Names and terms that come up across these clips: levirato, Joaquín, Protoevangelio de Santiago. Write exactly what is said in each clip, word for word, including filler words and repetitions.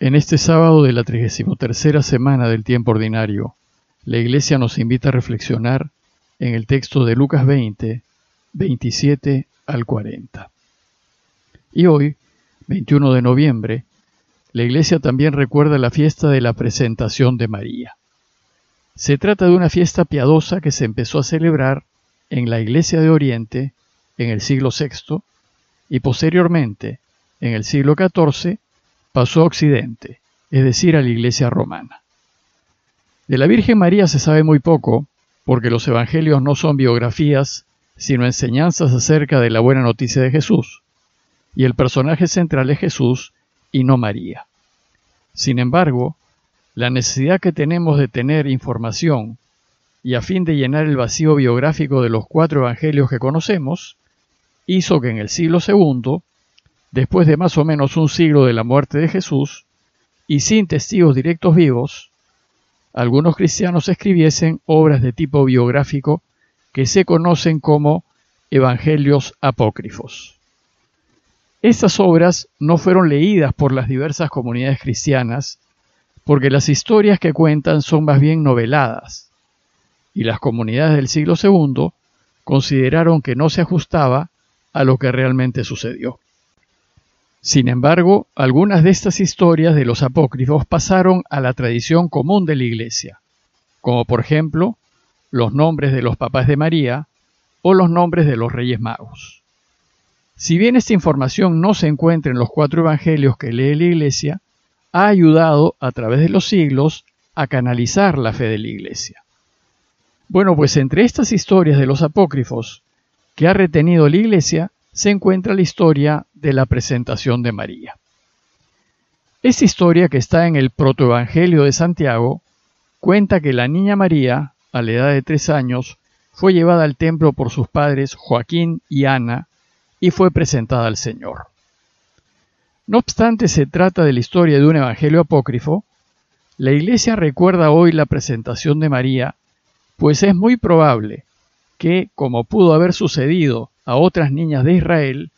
En este sábado de la trigésima tercera semana del tiempo ordinario, la Iglesia nos invita a reflexionar en el texto de Lucas veinte, veintisiete al cuarenta. Y hoy, veintiuno de noviembre, la Iglesia también recuerda la fiesta de la Presentación de María. Se trata de una fiesta piadosa que se empezó a celebrar en la Iglesia de Oriente en el siglo sexto y posteriormente, en el siglo catorce, pasó a Occidente, es decir, a la Iglesia romana. De la Virgen María se sabe muy poco, porque los evangelios no son biografías, sino enseñanzas acerca de la buena noticia de Jesús, y el personaje central es Jesús y no María. Sin embargo, la necesidad que tenemos de tener información, y a fin de llenar el vacío biográfico de los cuatro evangelios que conocemos, hizo que en el siglo segundo, después de más o menos un siglo de la muerte de Jesús, y sin testigos directos vivos, algunos cristianos escribiesen obras de tipo biográfico que se conocen como evangelios apócrifos. Estas obras no fueron leídas por las diversas comunidades cristianas, porque las historias que cuentan son más bien noveladas, y las comunidades del siglo segundo consideraron que no se ajustaba a lo que realmente sucedió. Sin embargo, algunas de estas historias de los apócrifos pasaron a la tradición común de la Iglesia, como por ejemplo, los nombres de los papás de María o los nombres de los Reyes Magos. Si bien esta información no se encuentra en los cuatro evangelios que lee la Iglesia, ha ayudado a través de los siglos a canalizar la fe de la Iglesia. Bueno, pues entre estas historias de los apócrifos que ha retenido la Iglesia, se encuentra la historia de la presentación de María. Esta historia, que está en el Protoevangelio de Santiago, cuenta que la niña María, a la edad de tres años, fue llevada al templo por sus padres Joaquín y Ana y fue presentada al Señor. No obstante, se trata de la historia de un evangelio apócrifo. La Iglesia recuerda hoy la presentación de María, pues es muy probable que, como pudo haber sucedido a otras niñas de Israel,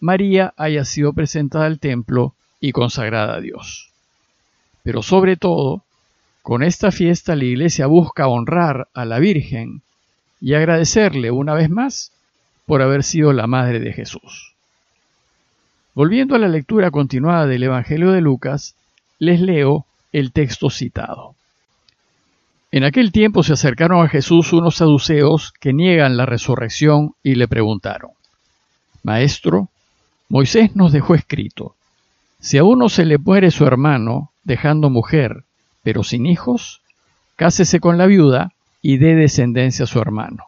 María haya sido presentada al templo y consagrada a Dios. Pero sobre todo, con esta fiesta la Iglesia busca honrar a la Virgen y agradecerle una vez más por haber sido la madre de Jesús. Volviendo a la lectura continuada del Evangelio de Lucas, les leo el texto citado. En aquel tiempo se acercaron a Jesús unos saduceos que niegan la resurrección y le preguntaron: Maestro, Moisés nos dejó escrito, si a uno se le muere su hermano, dejando mujer, pero sin hijos, cásese con la viuda y dé descendencia a su hermano.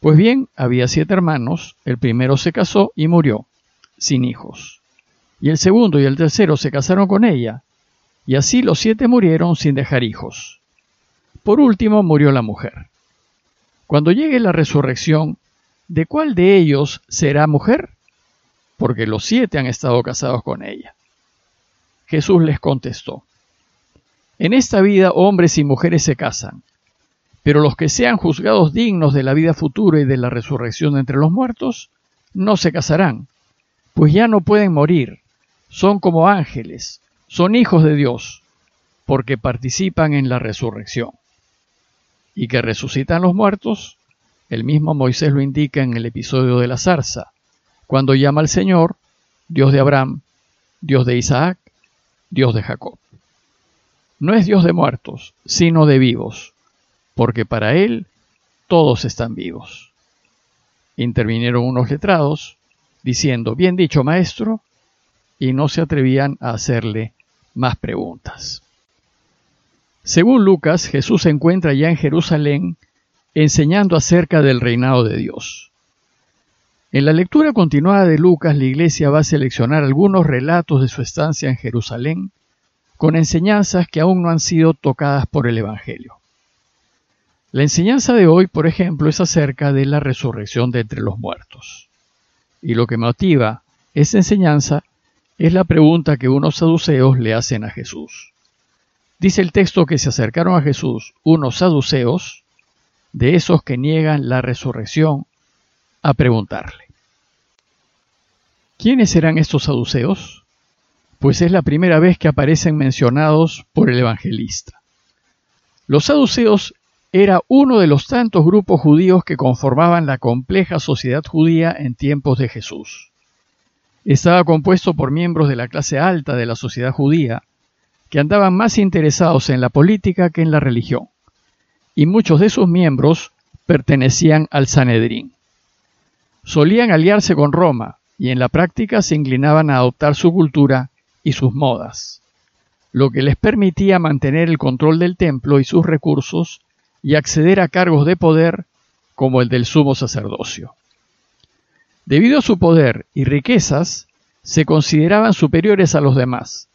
Pues bien, había siete hermanos, el primero se casó y murió, sin hijos. Y el segundo y el tercero se casaron con ella, y así los siete murieron sin dejar hijos. Por último murió la mujer. Cuando llegue la resurrección, ¿de cuál de ellos será mujer? Porque los siete han estado casados con ella. Jesús les contestó: En esta vida hombres y mujeres se casan, pero los que sean juzgados dignos de la vida futura y de la resurrección entre los muertos, no se casarán, pues ya no pueden morir, son como ángeles, son hijos de Dios, porque participan en la resurrección. Y que resucitan los muertos, el mismo Moisés lo indica en el episodio de la zarza, cuando llama al Señor, Dios de Abraham, Dios de Isaac, Dios de Jacob. No es Dios de muertos, sino de vivos, porque para Él todos están vivos. Intervinieron unos letrados, diciendo: Bien dicho, maestro, y no se atrevían a hacerle más preguntas. Según Lucas, Jesús se encuentra ya en Jerusalén, enseñando acerca del reinado de Dios. En la lectura continuada de Lucas, la Iglesia va a seleccionar algunos relatos de su estancia en Jerusalén, con enseñanzas que aún no han sido tocadas por el Evangelio. La enseñanza de hoy, por ejemplo, es acerca de la resurrección de entre los muertos. Y lo que motiva esta enseñanza es la pregunta que unos saduceos le hacen a Jesús. Dice el texto que se acercaron a Jesús unos saduceos, de esos que niegan la resurrección, a preguntarle. ¿Quiénes serán estos saduceos? pues es la primera vez que aparecen mencionados por el evangelista. Los saduceos era uno de los tantos grupos judíos que conformaban la compleja sociedad judía en tiempos de Jesús. Estaba compuesto por miembros de la clase alta de la sociedad judía, que andaban más interesados en la política que en la religión, y muchos de sus miembros pertenecían al Sanedrín. Solían aliarse con Roma, y en la práctica se inclinaban a adoptar su cultura y sus modas, lo que les permitía mantener el control del templo y sus recursos y acceder a cargos de poder como el del sumo sacerdocio. Debido a su poder y riquezas, se consideraban superiores a los demás,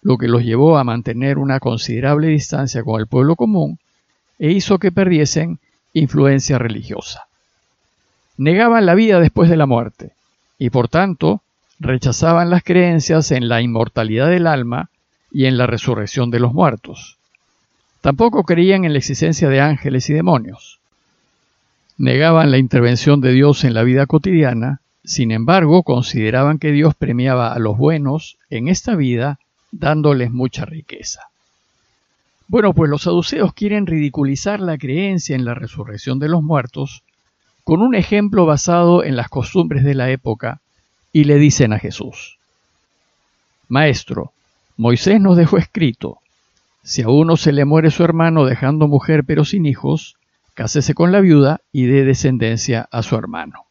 lo que los llevó a mantener una considerable distancia con el pueblo común e hizo que perdiesen influencia religiosa. Negaban la vida después de la muerte y, por tanto, rechazaban las creencias en la inmortalidad del alma y en la resurrección de los muertos. Tampoco creían en la existencia de ángeles y demonios. Negaban la intervención de Dios en la vida cotidiana, sin embargo, consideraban que Dios premiaba a los buenos en esta vida dándoles mucha riqueza. Bueno, pues los saduceos quieren ridiculizar la creencia en la resurrección de los muertos con un ejemplo basado en las costumbres de la época y le dicen a Jesús: Maestro, Moisés nos dejó escrito: si a uno se le muere su hermano dejando mujer pero sin hijos, cásese con la viuda y dé descendencia a su hermano.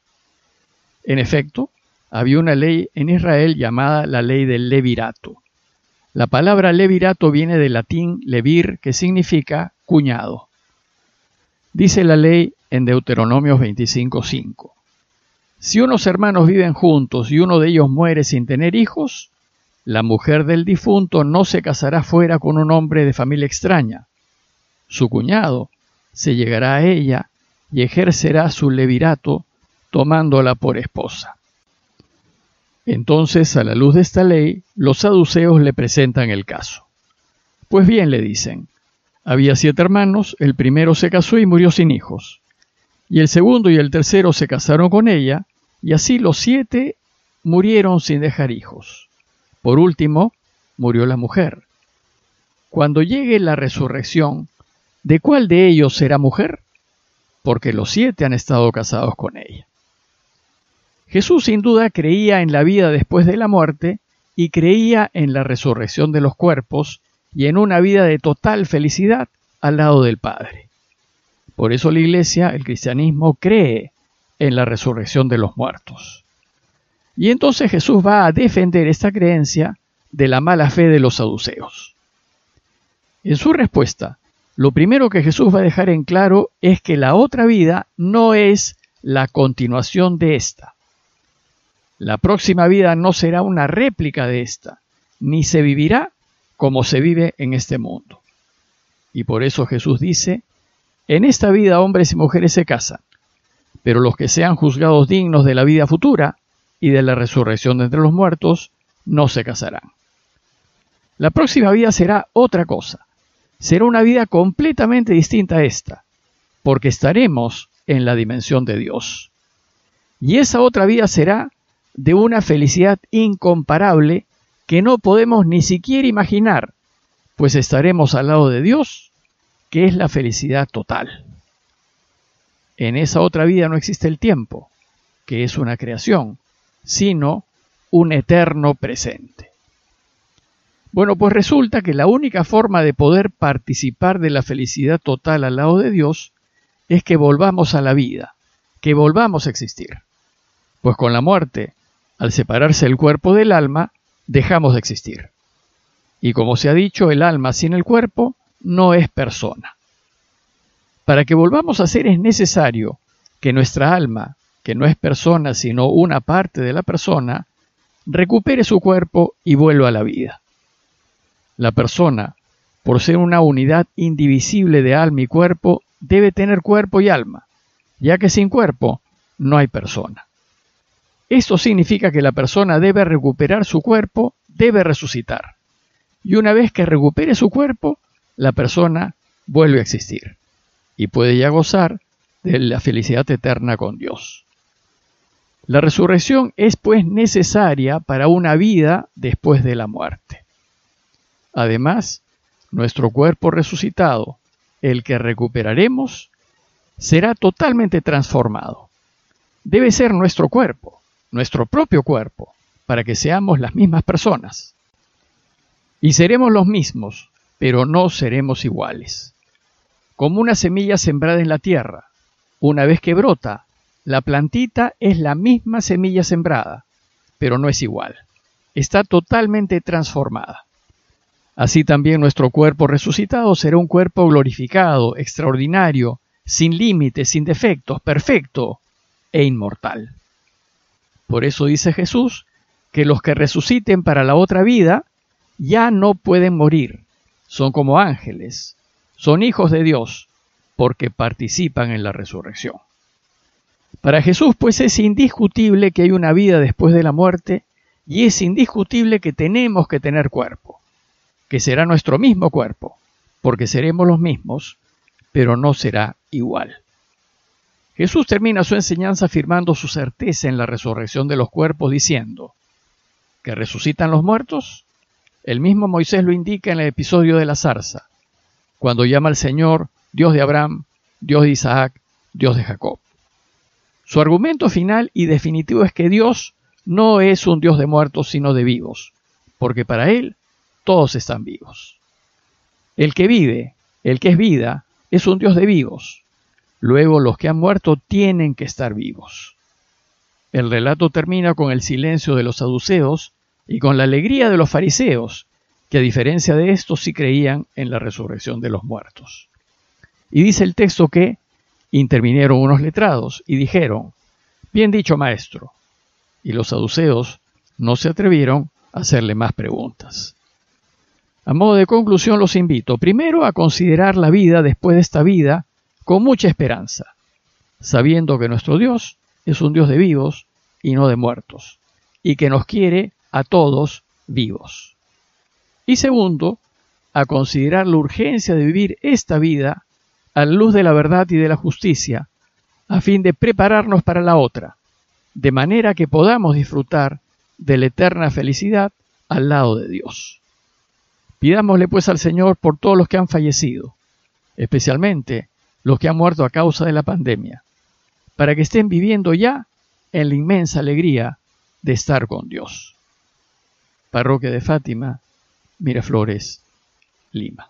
En efecto, había una ley en Israel llamada la ley del levirato. La palabra levirato viene del latín levir, que significa cuñado. Dice la ley en Deuteronomio veinticinco cinco. Si unos hermanos viven juntos y uno de ellos muere sin tener hijos, la mujer del difunto no se casará fuera con un hombre de familia extraña. Su cuñado se llegará a ella y ejercerá su levirato, tomándola por esposa. Entonces, a la luz de esta ley, los saduceos le presentan el caso. Pues bien, le dicen, había siete hermanos, el primero se casó y murió sin hijos, y el segundo y el tercero se casaron con ella, y así los siete murieron sin dejar hijos. Por último, murió la mujer. Cuando llegue la resurrección, ¿de cuál de ellos será mujer? Porque los siete han estado casados con ella. Jesús sin duda creía en la vida después de la muerte y creía en la resurrección de los cuerpos y en una vida de total felicidad al lado del Padre. Por eso la Iglesia, el cristianismo, cree en la resurrección de los muertos. Y entonces Jesús va a defender esta creencia de la mala fe de los saduceos. En su respuesta, lo primero que Jesús va a dejar en claro es que la otra vida no es la continuación de esta. La próxima vida no será una réplica de esta, ni se vivirá como se vive en este mundo. Y por eso Jesús dice, en esta vida hombres y mujeres se casan, pero los que sean juzgados dignos de la vida futura y de la resurrección de entre los muertos, no se casarán. La próxima vida será otra cosa. Será una vida completamente distinta a esta, porque estaremos en la dimensión de Dios. Y esa otra vida será de una felicidad incomparable que no podemos ni siquiera imaginar, pues estaremos al lado de Dios, que es la felicidad total. En esa otra vida no existe el tiempo, que es una creación, sino un eterno presente. Bueno, pues resulta que la única forma de poder participar de la felicidad total al lado de Dios es que volvamos a la vida, que volvamos a existir. Pues con la muerte, al separarse el cuerpo del alma, dejamos de existir. Y como se ha dicho, el alma sin el cuerpo no es persona. Para que volvamos a ser es necesario que nuestra alma, que no es persona sino una parte de la persona, recupere su cuerpo y vuelva a la vida. La persona, por ser una unidad indivisible de alma y cuerpo, debe tener cuerpo y alma, ya que sin cuerpo no hay persona. Esto significa que la persona debe recuperar su cuerpo, debe resucitar. Y una vez que recupere su cuerpo, la persona vuelve a existir y puede ya gozar de la felicidad eterna con Dios. La resurrección es pues necesaria para una vida después de la muerte. Además, nuestro cuerpo resucitado, el que recuperaremos, será totalmente transformado. Debe ser nuestro cuerpo, nuestro propio cuerpo, para que seamos las mismas personas. Y seremos los mismos, pero no seremos iguales. Como una semilla sembrada en la tierra, una vez que brota, la plantita es la misma semilla sembrada, pero no es igual. Está totalmente transformada. Así también nuestro cuerpo resucitado será un cuerpo glorificado, extraordinario, sin límites, sin defectos, perfecto e inmortal. Por eso dice Jesús que los que resuciten para la otra vida ya no pueden morir. Son como ángeles, son hijos de Dios, porque participan en la resurrección. Para Jesús, pues, es indiscutible que hay una vida después de la muerte y es indiscutible que tenemos que tener cuerpo, que será nuestro mismo cuerpo, porque seremos los mismos, pero no será igual. Jesús termina su enseñanza afirmando su certeza en la resurrección de los cuerpos diciendo que resucitan los muertos. El mismo Moisés lo indica en el episodio de la zarza, cuando llama al Señor Dios de Abraham, Dios de Isaac, Dios de Jacob. Su argumento final y definitivo es que Dios no es un Dios de muertos, sino de vivos, porque para Él todos están vivos. El que vive, el que es vida, es un Dios de vivos. Luego los que han muerto tienen que estar vivos. El relato termina con el silencio de los saduceos y con la alegría de los fariseos, que a diferencia de estos sí creían en la resurrección de los muertos. Y dice el texto que intervinieron unos letrados y dijeron, «Bien dicho, maestro». Y los saduceos no se atrevieron a hacerle más preguntas. A modo de conclusión, los invito primero a considerar la vida después de esta vida con mucha esperanza, sabiendo que nuestro Dios es un Dios de vivos y no de muertos, y que nos quiere a todos vivos. Y segundo, a considerar la urgencia de vivir esta vida a la luz de la verdad y de la justicia, a fin de prepararnos para la otra, de manera que podamos disfrutar de la eterna felicidad al lado de Dios. Pidámosle pues al Señor por todos los que han fallecido, especialmente los que han muerto a causa de la pandemia, para que estén viviendo ya en la inmensa alegría de estar con Dios. Parroquia de Fátima, Miraflores, Lima.